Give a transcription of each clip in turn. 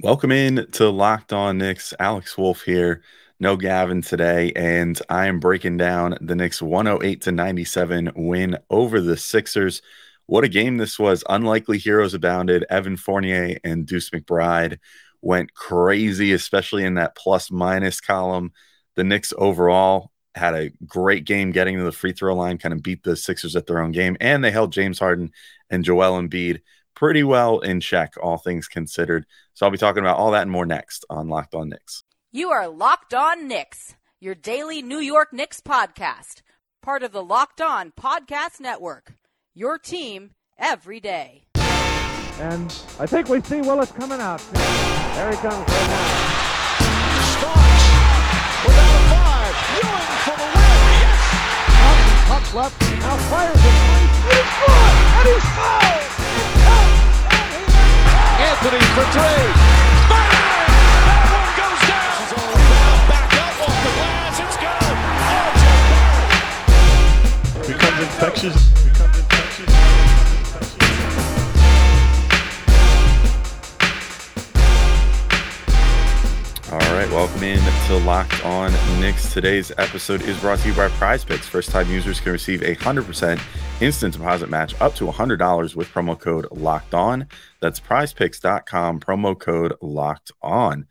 Welcome in to Locked On Knicks. Alex Wolf here. No Gavin today, and I am breaking down the Knicks 108-97 win over the Sixers. What a game this was. Unlikely heroes abounded. Evan Fournier and Deuce McBride went crazy, especially in that plus-minus column. The Knicks overall had a great game getting to the free throw line, kind of beat the Sixers at their own game, and they held James Harden and Joel Embiid pretty well in check, all things considered. So I'll be talking about all that and more next on Locked On Knicks. You are Locked On Knicks, your daily New York Knicks podcast, part of the Locked On Podcast Network, your team every day. And I think we see Willis coming out. There he comes right now. Starks without a five. Ewing for the win. Yes! Up left. Now fires it. He's good. And he's fouled. Anthony for three. Bang! That one goes down. This is all about back up off the glass. It's good. Oh, it's becomes infectious. All right, welcome in to Locked On Knicks. Today's episode is brought to you by Prize Picks. First-time users can receive a 100% instant deposit match up to $100 with promo code Locked On. That's prizepicks.com, promo code Locked On.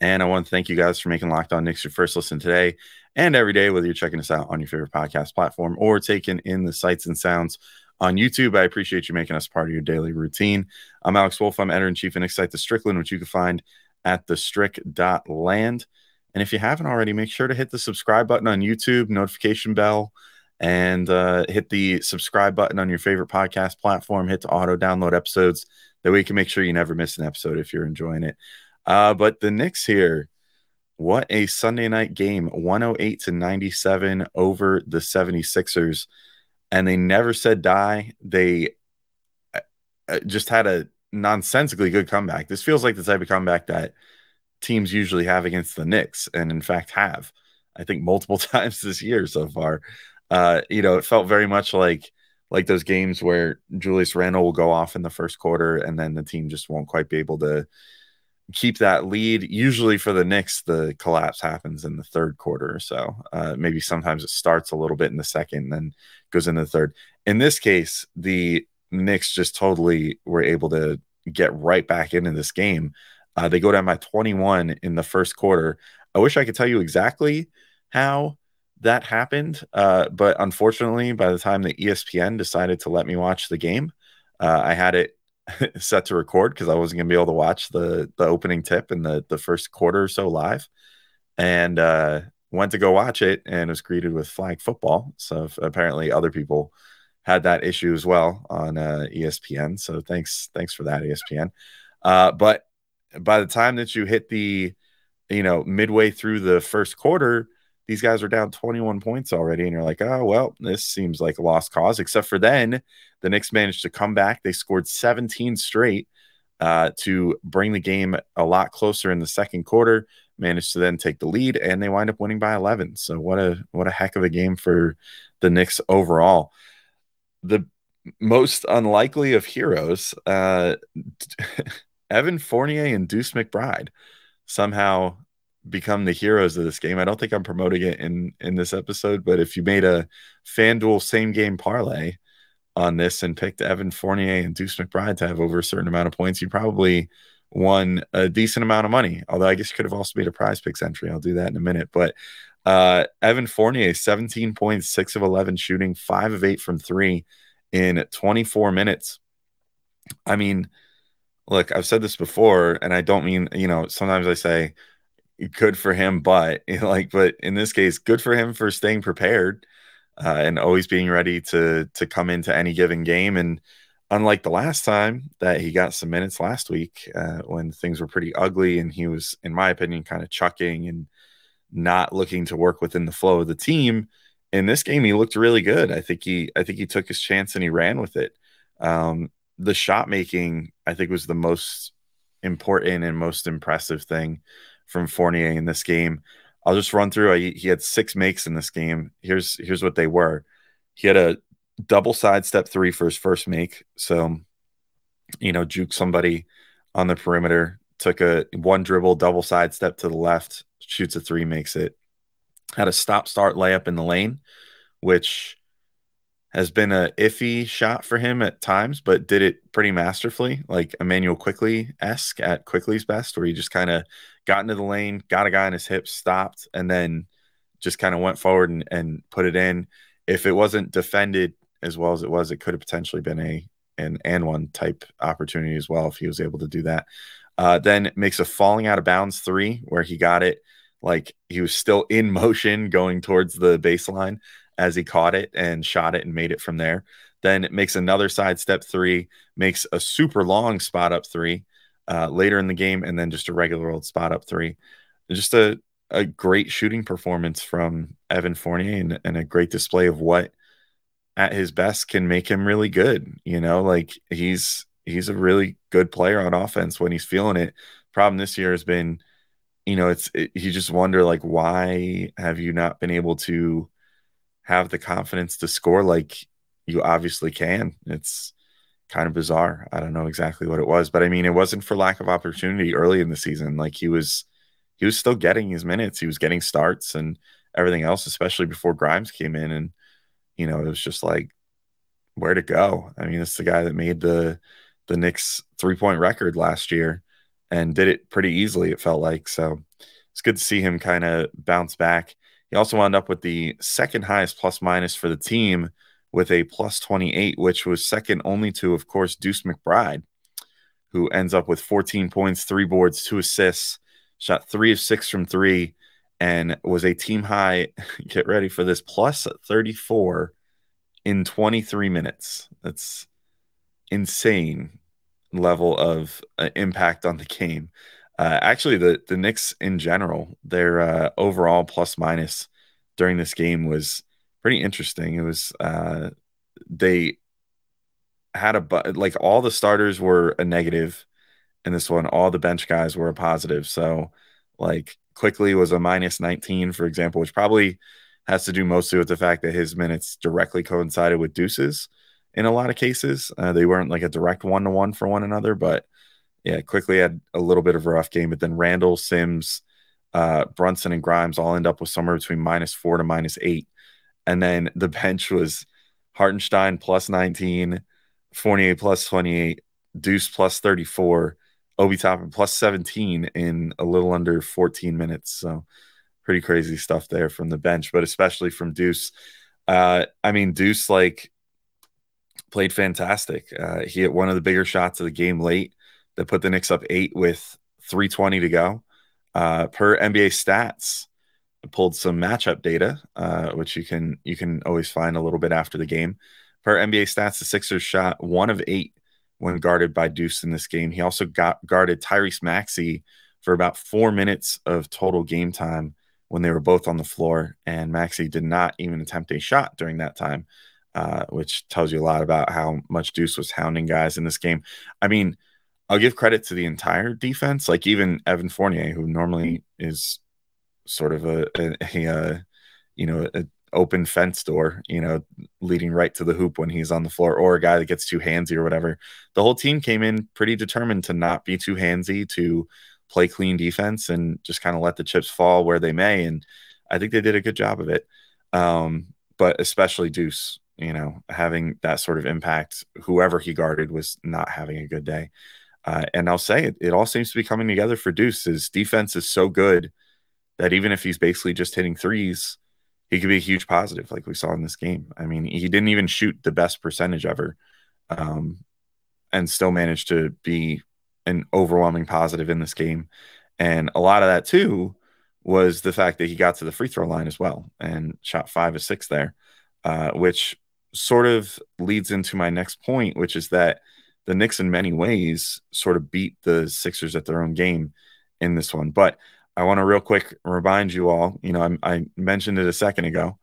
And I want to thank you guys for making Locked On Knicks your first listen today and every day, whether you're checking us out on your favorite podcast platform or taking in the sights and sounds on YouTube. I appreciate you making us part of your daily routine. I'm Alex Wolf. I'm editor-in-chief and Excite the Strickland, which you can find at thestrick.land. And if you haven't already, make sure to hit the subscribe button on YouTube, notification bell, and hit the subscribe button on your favorite podcast platform. Hit to auto download episodes. That way you can make sure you never miss an episode if you're enjoying it. But the Knicks here, what a Sunday night game, 108-97 over the 76ers. And they never said die. They just had a nonsensically good comeback. This feels like the type of comeback that teams usually have against the Knicks, and in fact have, I think, multiple times this year so far. It felt very much like those games where Julius Randle will go off in the first quarter, and then the team just won't quite be able to keep that lead. Usually for the Knicks, the collapse happens in the third quarter or so. Maybe sometimes it starts a little bit in the second and then goes into the third. In this case, the Knicks just totally were able to get right back into this game. They go down by 21 in the first quarter. I wish I could tell you exactly how that happened, but unfortunately, by the time that ESPN decided to let me watch the game, I had it set to record because I wasn't going to be able to watch the opening tip in the first quarter or so live, and went to go watch it and was greeted with flag football. So apparently other people had that issue as well on ESPN. So thanks for that, ESPN. But by the time that you hit the, midway through the first quarter, these guys are down 21 points already. And you're like, oh, well, this seems like a lost cause, except for then the Knicks managed to come back. They scored 17 straight to bring the game a lot closer in the second quarter, managed to then take the lead, and they wind up winning by 11. So what a heck of a game for the Knicks overall. The most unlikely of heroes, Evan Fournier and Deuce McBride, somehow become the heroes of this game. I don't think I'm promoting it in this episode, but if you made a FanDuel same game parlay on this and picked Evan Fournier and Deuce McBride to have over a certain amount of points, you probably won a decent amount of money. Although I guess you could have also made a Prize Picks entry. I'll do that in a minute. But Evan Fournier, 17 points, 6 of 11 shooting, 5 of 8 from 3 in 24 minutes. I mean, look, I've said this before, and I don't mean, sometimes I say good for him, but in this case, good for him for staying prepared and always being ready to come into any given game. And unlike the last time that he got some minutes last week when things were pretty ugly and he was, in my opinion, kind of chucking and not looking to work within the flow of the team, in this game he looked really good. I think he took his chance and he ran with it. The shot making, I think, was the most important and most impressive thing from Fournier in this game. I'll just run through. He had 6 makes in this game. Here's what they were. He had a double sidestep three for his first make, so juke somebody on the perimeter took a one dribble, double side step to the left, shoots a three, makes it. Had a stop-start layup in the lane, which has been an iffy shot for him at times, but did it pretty masterfully, like Immanuel Quickley-esque at Quickley's best, where he just kind of got into the lane, got a guy on his hips, stopped, and then just kind of went forward and put it in. If it wasn't defended as well as it was, it could have potentially been an and one type opportunity as well if he was able to do that. Then makes a falling out of bounds three where he got it. Like he was still in motion going towards the baseline as he caught it and shot it and made it from there. Then it makes another sidestep three, makes a super long spot up three later in the game, and then just a regular old spot up three. Just a great shooting performance from Evan Fournier and a great display of what at his best can make him really good. You know, like he's a really good player on offense when he's feeling it. Problem this year has been, you know, you just wonder, like, why have you not been able to have the confidence to score like you obviously can? It's kind of bizarre. I don't know exactly what it was, but I mean, it wasn't for lack of opportunity early in the season. Like he was still getting his minutes. He was getting starts and everything else, especially before Grimes came in. And, you know, it was just like, where to go? I mean, it's the guy that made the Knicks three-point record last year and did it pretty easily, it felt like. So it's good to see him kind of bounce back. He also wound up with the second highest plus minus for the team with a plus 28, which was second only to, of course, Deuce McBride, who ends up with 14 points, 3 boards, 2 assists, shot 3 of 6 from 3, and was a team high, get ready for this, plus 34 in 23 minutes. That's insane level of impact on the game. Actually, the Knicks in general, their overall plus minus during this game was pretty interesting. It was they had like all the starters were a negative in this one. All the bench guys were a positive. So like Quickley was a minus 19, for example, which probably has to do mostly with the fact that his minutes directly coincided with Deuce's in a lot of cases. They weren't like a direct one-to-one for one another, but yeah, Quickley had a little bit of a rough game. But then Randle, Sims, Brunson, and Grimes all end up with somewhere between minus 4 to minus 8. And then the bench was Hartenstein plus 19, Fournier plus 28, Deuce plus 34, Obi Toppin plus 17 in a little under 14 minutes. So pretty crazy stuff there from the bench, but especially from Deuce. I mean, Deuce, like, played fantastic. He hit one of the bigger shots of the game late that put the Knicks up 8 with 3:20 to go. Per NBA stats, I pulled some matchup data, which you can always find a little bit after the game. Per NBA stats, the Sixers shot 1 of 8 when guarded by Deuce in this game. He also guarded Tyrese Maxey for about 4 minutes of total game time when they were both on the floor, and Maxey did not even attempt a shot during that time. Which tells you a lot about how much Deuce was hounding guys in this game. I mean, I'll give credit to the entire defense, like even Evan Fournier, who normally is sort of an open fence door, you know, leading right to the hoop when he's on the floor, or a guy that gets too handsy or whatever. The whole team came in pretty determined to not be too handsy, to play clean defense and just kind of let the chips fall where they may. And I think they did a good job of it. But especially Deuce, you know, having that sort of impact, whoever he guarded was not having a good day. And I'll say it all seems to be coming together for Deuce. His defense is so good that even if he's basically just hitting threes, he could be a huge positive, like we saw in this game. I mean, he didn't even shoot the best percentage ever, and still managed to be an overwhelming positive in this game. And a lot of that, too, was the fact that he got to the free throw line as well and shot 5 of 6 there, which sort of leads into my next point, which is that the Knicks in many ways sort of beat the Sixers at their own game in this one. But I want to real quick remind you all, you know, I mentioned it a second ago,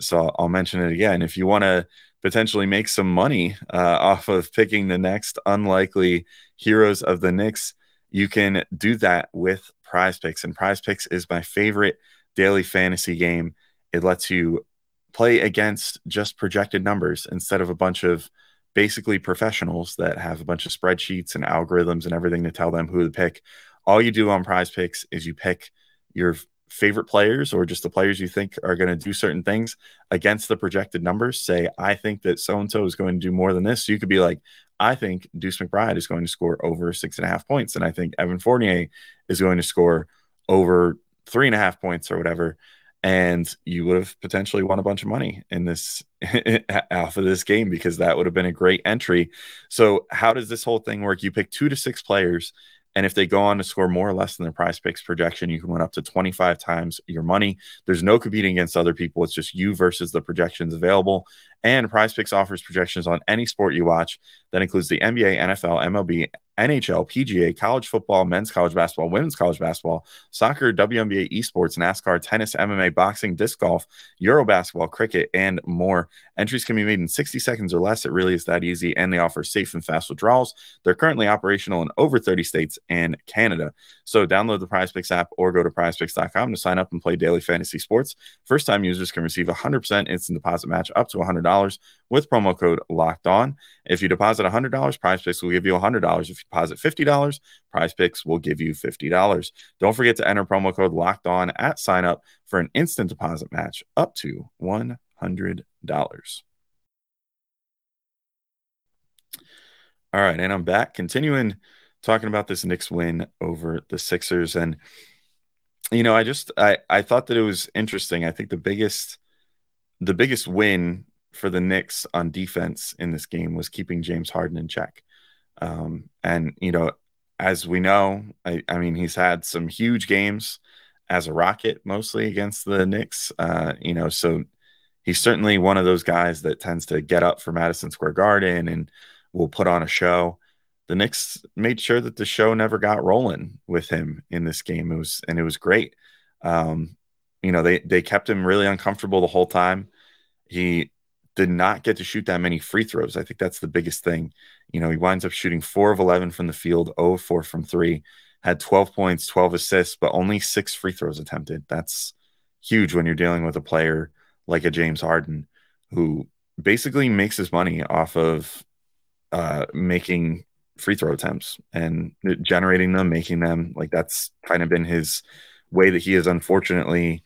so I'll mention it again. If you want to potentially make some money off of picking the next unlikely heroes of the Knicks, you can do that with Prize Picks. And Prize Picks is my favorite daily fantasy game. It lets you play against just projected numbers instead of a bunch of basically professionals that have a bunch of spreadsheets and algorithms and everything to tell them who to pick. All you do on Prize Picks is you pick your favorite players or just the players you think are going to do certain things against the projected numbers. Say, I think that so-and-so is going to do more than this. So you could be like, I think Deuce McBride is going to score over 6.5 points. And I think Evan Fournier is going to score over 3.5 points or whatever. And you would have potentially won a bunch of money in this off of this game, because that would have been a great entry. So how does this whole thing work? You pick 2 to 6 players, and if they go on to score more or less than their Prize Picks projection, you can win up to 25 times your money. There's no competing against other people. It's just you versus the projections available. And Prize Picks offers projections on any sport you watch. That includes the NBA, NFL, MLB, NHL, PGA, college football, men's college basketball, women's college basketball, soccer, WNBA, esports, NASCAR, tennis, MMA, boxing, disc golf, Eurobasketball, cricket, and more. Entries can be made in 60 seconds or less. It really is that easy, and they offer safe and fast withdrawals. They're currently operational in over 30 states and Canada. So download the PrizePicks app or go to prizepicks.com to sign up and play daily fantasy sports. First-time users can receive 100% instant deposit match up to $100 with promo code LOCKEDON. If you deposit $100, PrizePicks will give you $100. If you deposit $50, PrizePicks will give you $50. Don't forget to enter promo code LOCKEDON at sign up for an instant deposit match up to $100. All right, and I'm back. Continuing talking about this Knicks win over the Sixers. And, you know, I thought that it was interesting. I think the biggest win for the Knicks on defense in this game was keeping James Harden in check. And, you know, as we know, I mean, he's had some huge games as a Rocket, mostly against the Knicks, you know, so he's certainly one of those guys that tends to get up for Madison Square Garden and will put on a show. The Knicks made sure that the show never got rolling with him in this game. It was great. You know, they kept him really uncomfortable the whole time. He did not get to shoot that many free throws. I think that's the biggest thing. You know, he winds up shooting 4 of 11 from the field, 0 of 4 from 3, had 12 points, 12 assists, but only 6 free throws attempted. That's huge when you're dealing with a player like a James Harden, who basically makes his money off of making free throw attempts and generating them, making them. Like, that's kind of been his way that he has unfortunately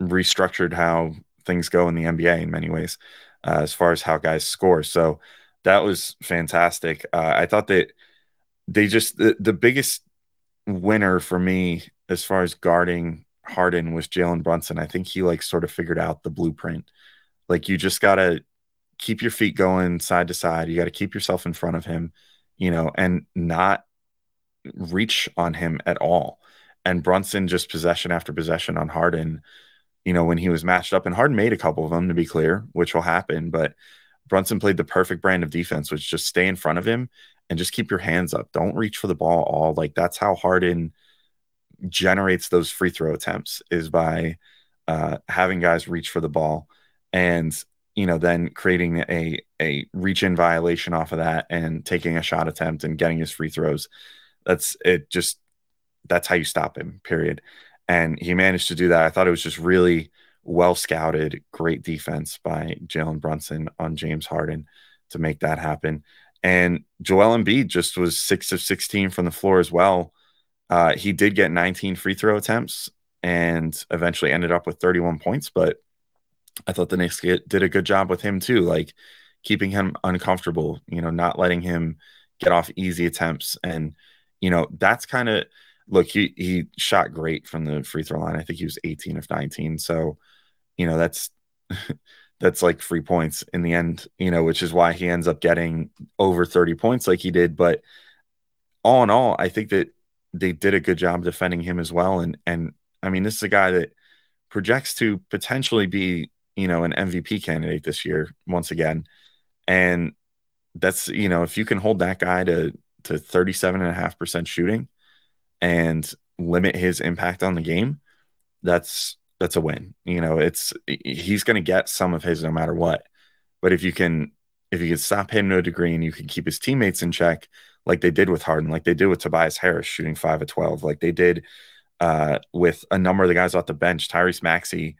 restructured how things go in the NBA in many ways, as far as how guys score. So that was fantastic. I thought that they just, the biggest winner for me as far as guarding Harden was Jalen Brunson. I think he sort of figured out the blueprint. Like, you just got to keep your feet going side to side. You got to keep yourself in front of him, you know, and not reach on him at all. And Brunson just possession after possession on Harden, you know, when he was matched up, and Harden made a couple of them, to be clear, which will happen, but Brunson played the perfect brand of defense, which just stay in front of him and just keep your hands up. Don't reach for the ball all. Like, that's how Harden generates those free throw attempts, is by having guys reach for the ball and, you know, then creating a reach in violation off of that and taking a shot attempt and getting his free throws. That's how you stop him, period. And he managed to do that. I thought it was just really well scouted, great defense by Jalen Brunson on James Harden to make that happen. And Joel Embiid just was 6 of 16 from the floor as well. He did get 19 free throw attempts and eventually ended up with 31 points, but I thought the Knicks did a good job with him too, like keeping him uncomfortable, you know, not letting him get off easy attempts. And, you know, that's kind of, look, he shot great from the free throw line. I think he was 18 of 19. So, you know, that's like free points in the end, you know, which is why he ends up getting over 30 points like he did. But all in all, I think that they did a good job defending him as well. And I mean, this is a guy that projects to potentially be, you know, an MVP candidate this year once again. And that's, you know, if you can hold that guy to 37.5% shooting and limit his impact on the game, that's a win. You know, he's going to get some of his no matter what. But if you can stop him to a degree and you can keep his teammates in check, like they did with Harden, like they did with Tobias Harris shooting 5 of 12, like they did with a number of the guys off the bench, Tyrese Maxey,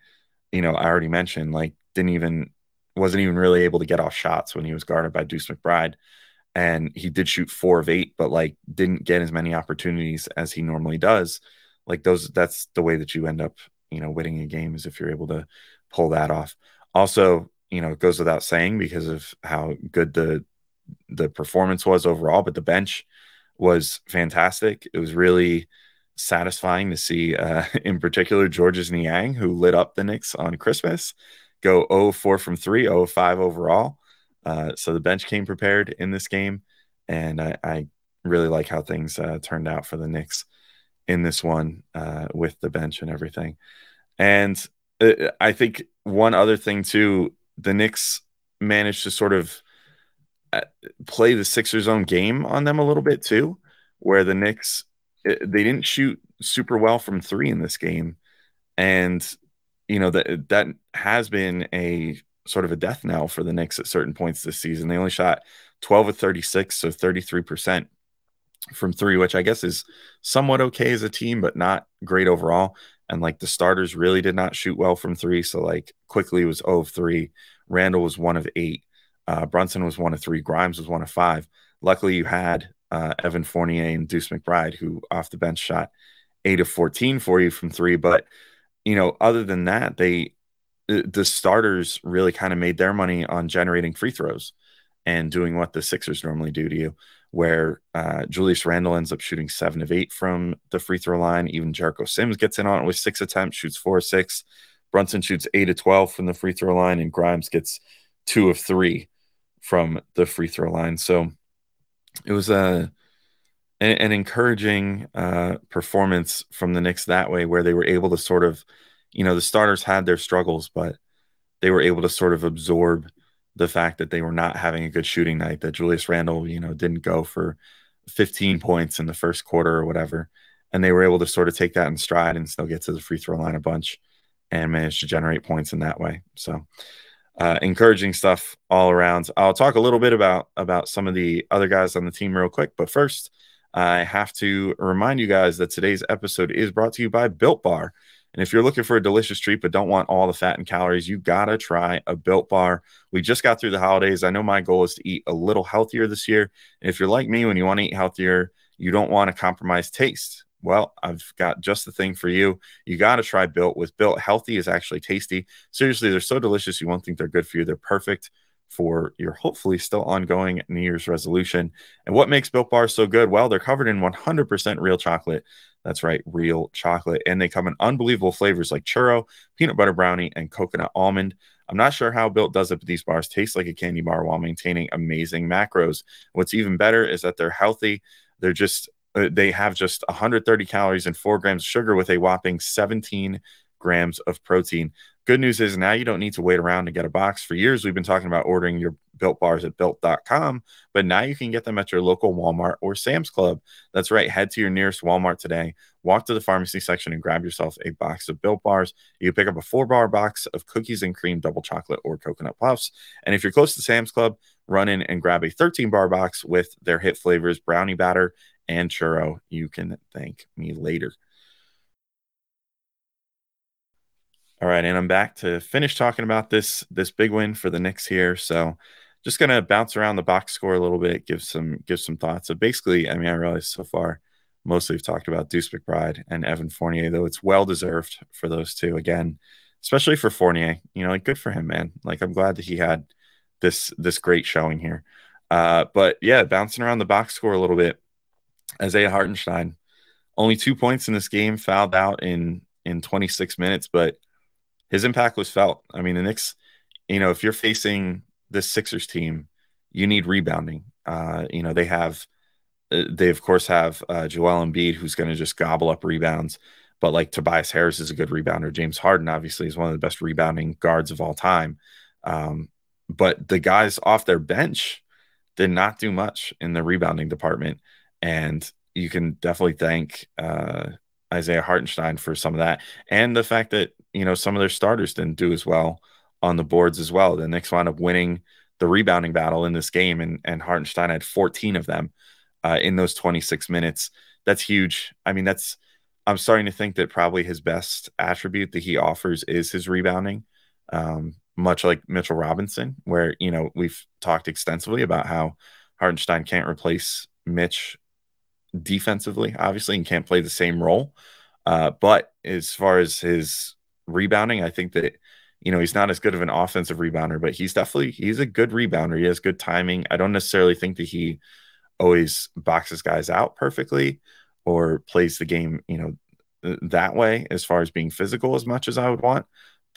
you know, I already mentioned, like didn't even wasn't even really able to get off shots when he was guarded by Deuce McBride. And he did shoot 4 of 8, but like didn't get as many opportunities as he normally does. Like those, that's the way that you end up, you know, winning a game, is if you're able to pull that off. Also, you know, it goes without saying because of how good the performance was overall, but the bench was fantastic. It was really satisfying to see, in particular, Georges Niang, who lit up the Knicks on Christmas, go 0-4 from 3, 0-5 overall. So the bench came prepared in this game, and I really like how things turned out for the Knicks in this one with the bench and everything. And I think one other thing, too, the Knicks managed to sort of play the Sixers' own game on them a little bit, too, where the Knicks, they didn't shoot super well from 3 in this game. And, you know, that has been a sort of a death knell for the Knicks at certain points this season. They only shot 12 of 36, so 33% from 3, which I guess is somewhat okay as a team, but not great overall. And like the starters really did not shoot well from 3. So like Quickly was 0 of 3. Randle was 1 of 8. Brunson was 1 of 3. Grimes was 1 of 5. Luckily you had Evan Fournier and Deuce McBride, who off the bench shot 8 of 14 for you from 3. But, you know, other than that, the starters really kind of made their money on generating free throws and doing what the Sixers normally do to you, where Julius Randle ends up shooting 7 of 8 from the free throw line. Even Jericho Sims gets in on it with 6 attempts, shoots 4 of 6. Brunson shoots 8 of 12 from the free throw line, and Grimes gets 2 of 3 from the free throw line. So it was an encouraging performance from the Knicks that way, where they were able to sort of, you know, the starters had their struggles, but they were able to sort of absorb the fact that they were not having a good shooting night, that Julius Randle, you know, didn't go for 15 points in the first quarter or whatever. And they were able to sort of take that in stride and still get to the free throw line a bunch and manage to generate points in that way. So encouraging stuff all around. I'll talk a little bit about some of the other guys on the team real quick, but first I have to remind you guys that today's episode is brought to you by Built Bar. And if you're looking for a delicious treat but don't want all the fat and calories, you got to try a Built Bar. We just got through the holidays. I know my goal is to eat a little healthier this year. And if you're like me, when you want to eat healthier, you don't want to compromise taste. Well, I've got just the thing for you. You got to try Built. With Built, healthy is actually tasty. Seriously, they're so delicious you won't think they're good for you. They're perfect for your hopefully still ongoing New Year's resolution. And what makes Built Bars so good? Well, they're covered in 100% real chocolate. That's right, real chocolate. And they come in unbelievable flavors like churro, peanut butter brownie, and coconut almond. I'm not sure how Built does it, but these bars taste like a candy bar while maintaining amazing macros. What's even better is that they're healthy. They have just 130 calories and 4 grams of sugar with a whopping 17 grams of protein. Good news is now you don't need to wait around to get a box. For years, we've been talking about ordering your Built Bars at Built.com, but now you can get them at your local Walmart or Sam's Club. That's right. Head to your nearest Walmart today. Walk to the pharmacy section and grab yourself a box of Built Bars. You can pick up a 4-bar box of cookies and cream, double chocolate, or coconut puffs. And if you're close to Sam's Club, run in and grab a 13-bar box with their hit flavors, brownie batter, and churro. You can thank me later. All right, and I'm back to finish talking about this big win for the Knicks here. So just going to bounce around the box score a little bit, give some thoughts. So basically, I mean, I realize so far mostly we've talked about Deuce McBride and Evan Fournier, though it's well-deserved for those two, again, especially for Fournier. You know, like, good for him, man. Like, I'm glad that he had this great showing here. But, yeah, bouncing around the box score a little bit, Isaiah Hartenstein, only 2 points in this game, fouled out in 26 minutes, but his impact was felt. I mean, the Knicks, you know, if you're facing this Sixers team, you need rebounding. You know, they of course have Joel Embiid, who's going to just gobble up rebounds. But like Tobias Harris is a good rebounder. James Harden obviously is one of the best rebounding guards of all time. But the guys off their bench did not do much in the rebounding department. And you can definitely thank Isaiah Hartenstein for some of that. And the fact that, you know, some of their starters didn't do as well on the boards as well. The Knicks wound up winning the rebounding battle in this game, and Hartenstein had 14 of them in those 26 minutes. That's huge. I mean, I'm starting to think that probably his best attribute that he offers is his rebounding. much like Mitchell Robinson, where, you know, we've talked extensively about how Hartenstein can't replace Mitch defensively, obviously, and can't play the same role. But as far as his rebounding, I think that, you know, he's not as good of an offensive rebounder, but he's a good rebounder. He has good timing. I don't necessarily think that he always boxes guys out perfectly or plays the game, you know, that way as far as being physical as much as I would want,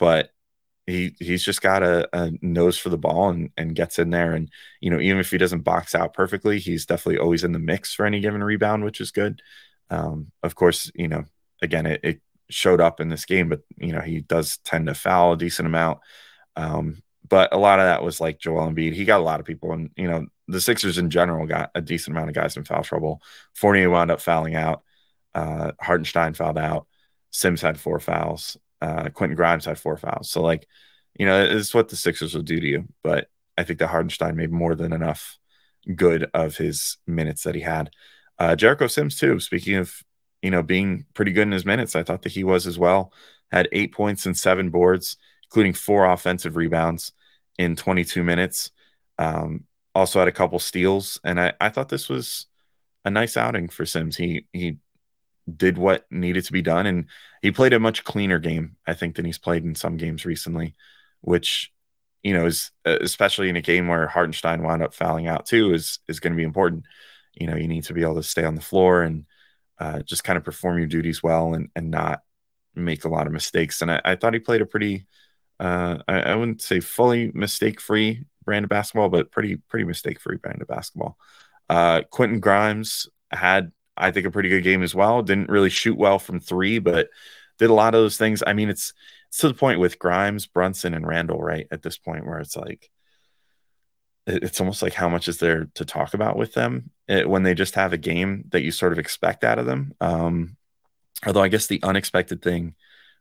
but he's just got a nose for the ball and gets in there. And, you know, even if he doesn't box out perfectly, he's definitely always in the mix for any given rebound, which is good. Of course, you know, again, it showed up in this game, but, you know, he does tend to foul a decent amount. But a lot of that was like Joel Embiid. He got a lot of people, and, you know, the Sixers in general got a decent amount of guys in foul trouble. Fournier wound up fouling out. Hartenstein fouled out. Sims had 4 fouls. Quentin Grimes had 4 fouls. So, like, you know, it's what the Sixers will do to you. But I think that Hartenstein made more than enough good of his minutes that he had. Jericho Sims, too, speaking of, you know, being pretty good in his minutes, I thought that he was as well. Had 8 points and 7 boards, including 4 offensive rebounds in 22 minutes. Also had a couple steals. And I thought this was a nice outing for Sims. He did what needed to be done, and he played a much cleaner game, I think, than he's played in some games recently, which, you know, is especially in a game where Hartenstein wound up fouling out too, is going to be important. You know, you need to be able to stay on the floor and just kind of perform your duties well and not make a lot of mistakes. And I thought he played a pretty, I wouldn't say fully mistake-free brand of basketball, but pretty mistake-free brand of basketball. Quentin Grimes had, I think, a pretty good game as well. Didn't really shoot well from 3, but did a lot of those things. I mean, it's to the point with Grimes, Brunson, and Randle, right, at this point where it's like, it's almost like how much is there to talk about with them when they just have a game that you sort of expect out of them. Although I guess the unexpected thing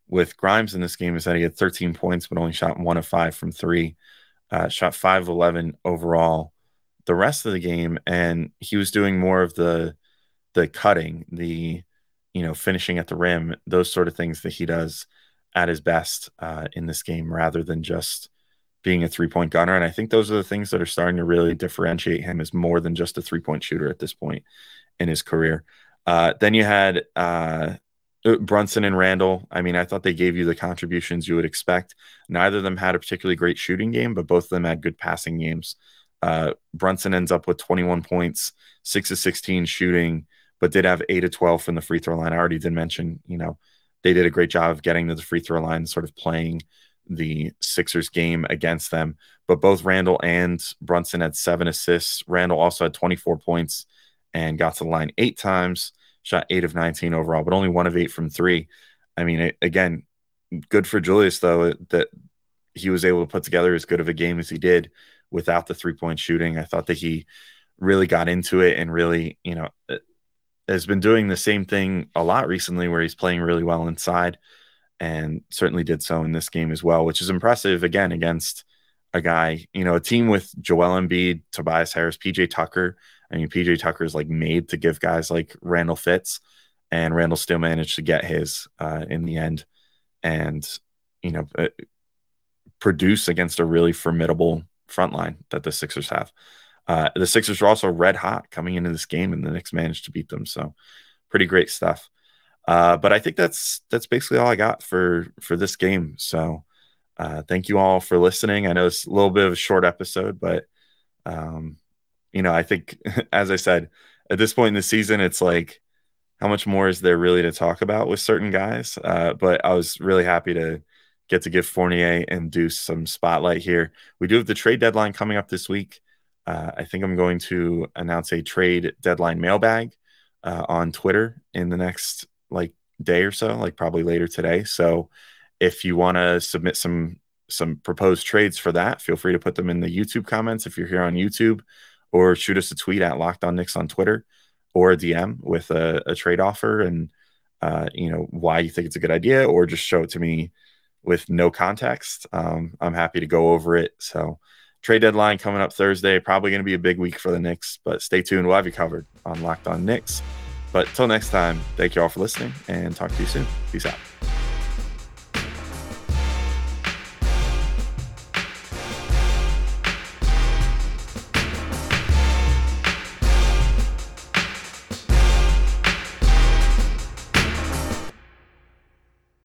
with Grimes in this game is that he had 13 points, but only shot 1 of 5 from 3, shot 5-11 overall the rest of the game. And he was doing more of the cutting, the, you know, finishing at the rim, those sort of things that he does at his best in this game, rather than just being a three-point gunner. And I think those are the things that are starting to really differentiate him as more than just a three-point shooter at this point in his career. Then you had Brunson and Randle. I mean, I thought they gave you the contributions you would expect. Neither of them had a particularly great shooting game, but both of them had good passing games. Brunson ends up with 21 points, 6 of 16 shooting, but did have 8 of 12 from the free throw line. I already did mention, you know, they did a great job of getting to the free throw line, sort of playing the Sixers game against them. But both Randle and Brunson had 7 assists. Randle also had 24 points and got to the line 8 times, shot 8 of 19 overall, but only 1 of 8 from 3. I mean, again, good for Julius, though, that he was able to put together as good of a game as he did without the three-point shooting. I thought that he really got into it and really, you know, has been doing the same thing a lot recently where he's playing really well inside, and certainly did so in this game as well, which is impressive, again, against a guy, you know, a team with Joel Embiid, Tobias Harris, PJ Tucker. I mean, PJ Tucker is like made to give guys like Randle fits, and Randle still managed to get his in the end and, you know, produce against a really formidable front line that the Sixers have. The Sixers were also red hot coming into this game, and the Knicks managed to beat them. So pretty great stuff. But I think that's basically all I got for this game. So thank you all for listening. I know it's a little bit of a short episode, but, you know, I think, as I said, at this point in the season, it's like, how much more is there really to talk about with certain guys? But I was really happy to get to give Fournier and Deuce some spotlight here. We do have the trade deadline coming up this week. I think I'm going to announce a trade deadline mailbag on Twitter in the next like day or so, like probably later today. So if you want to submit some proposed trades for that, feel free to put them in the YouTube comments if you're here on YouTube, or shoot us a tweet at Locked On Knicks on Twitter, or a DM with a trade offer and you know, why you think it's a good idea, or just show it to me with no context. I'm happy to go over it. So trade deadline coming up Thursday, probably going to be a big week for the Knicks, but stay tuned. We'll have you covered on Locked On Knicks. But till next time, thank you all for listening, and talk to you soon. Peace out.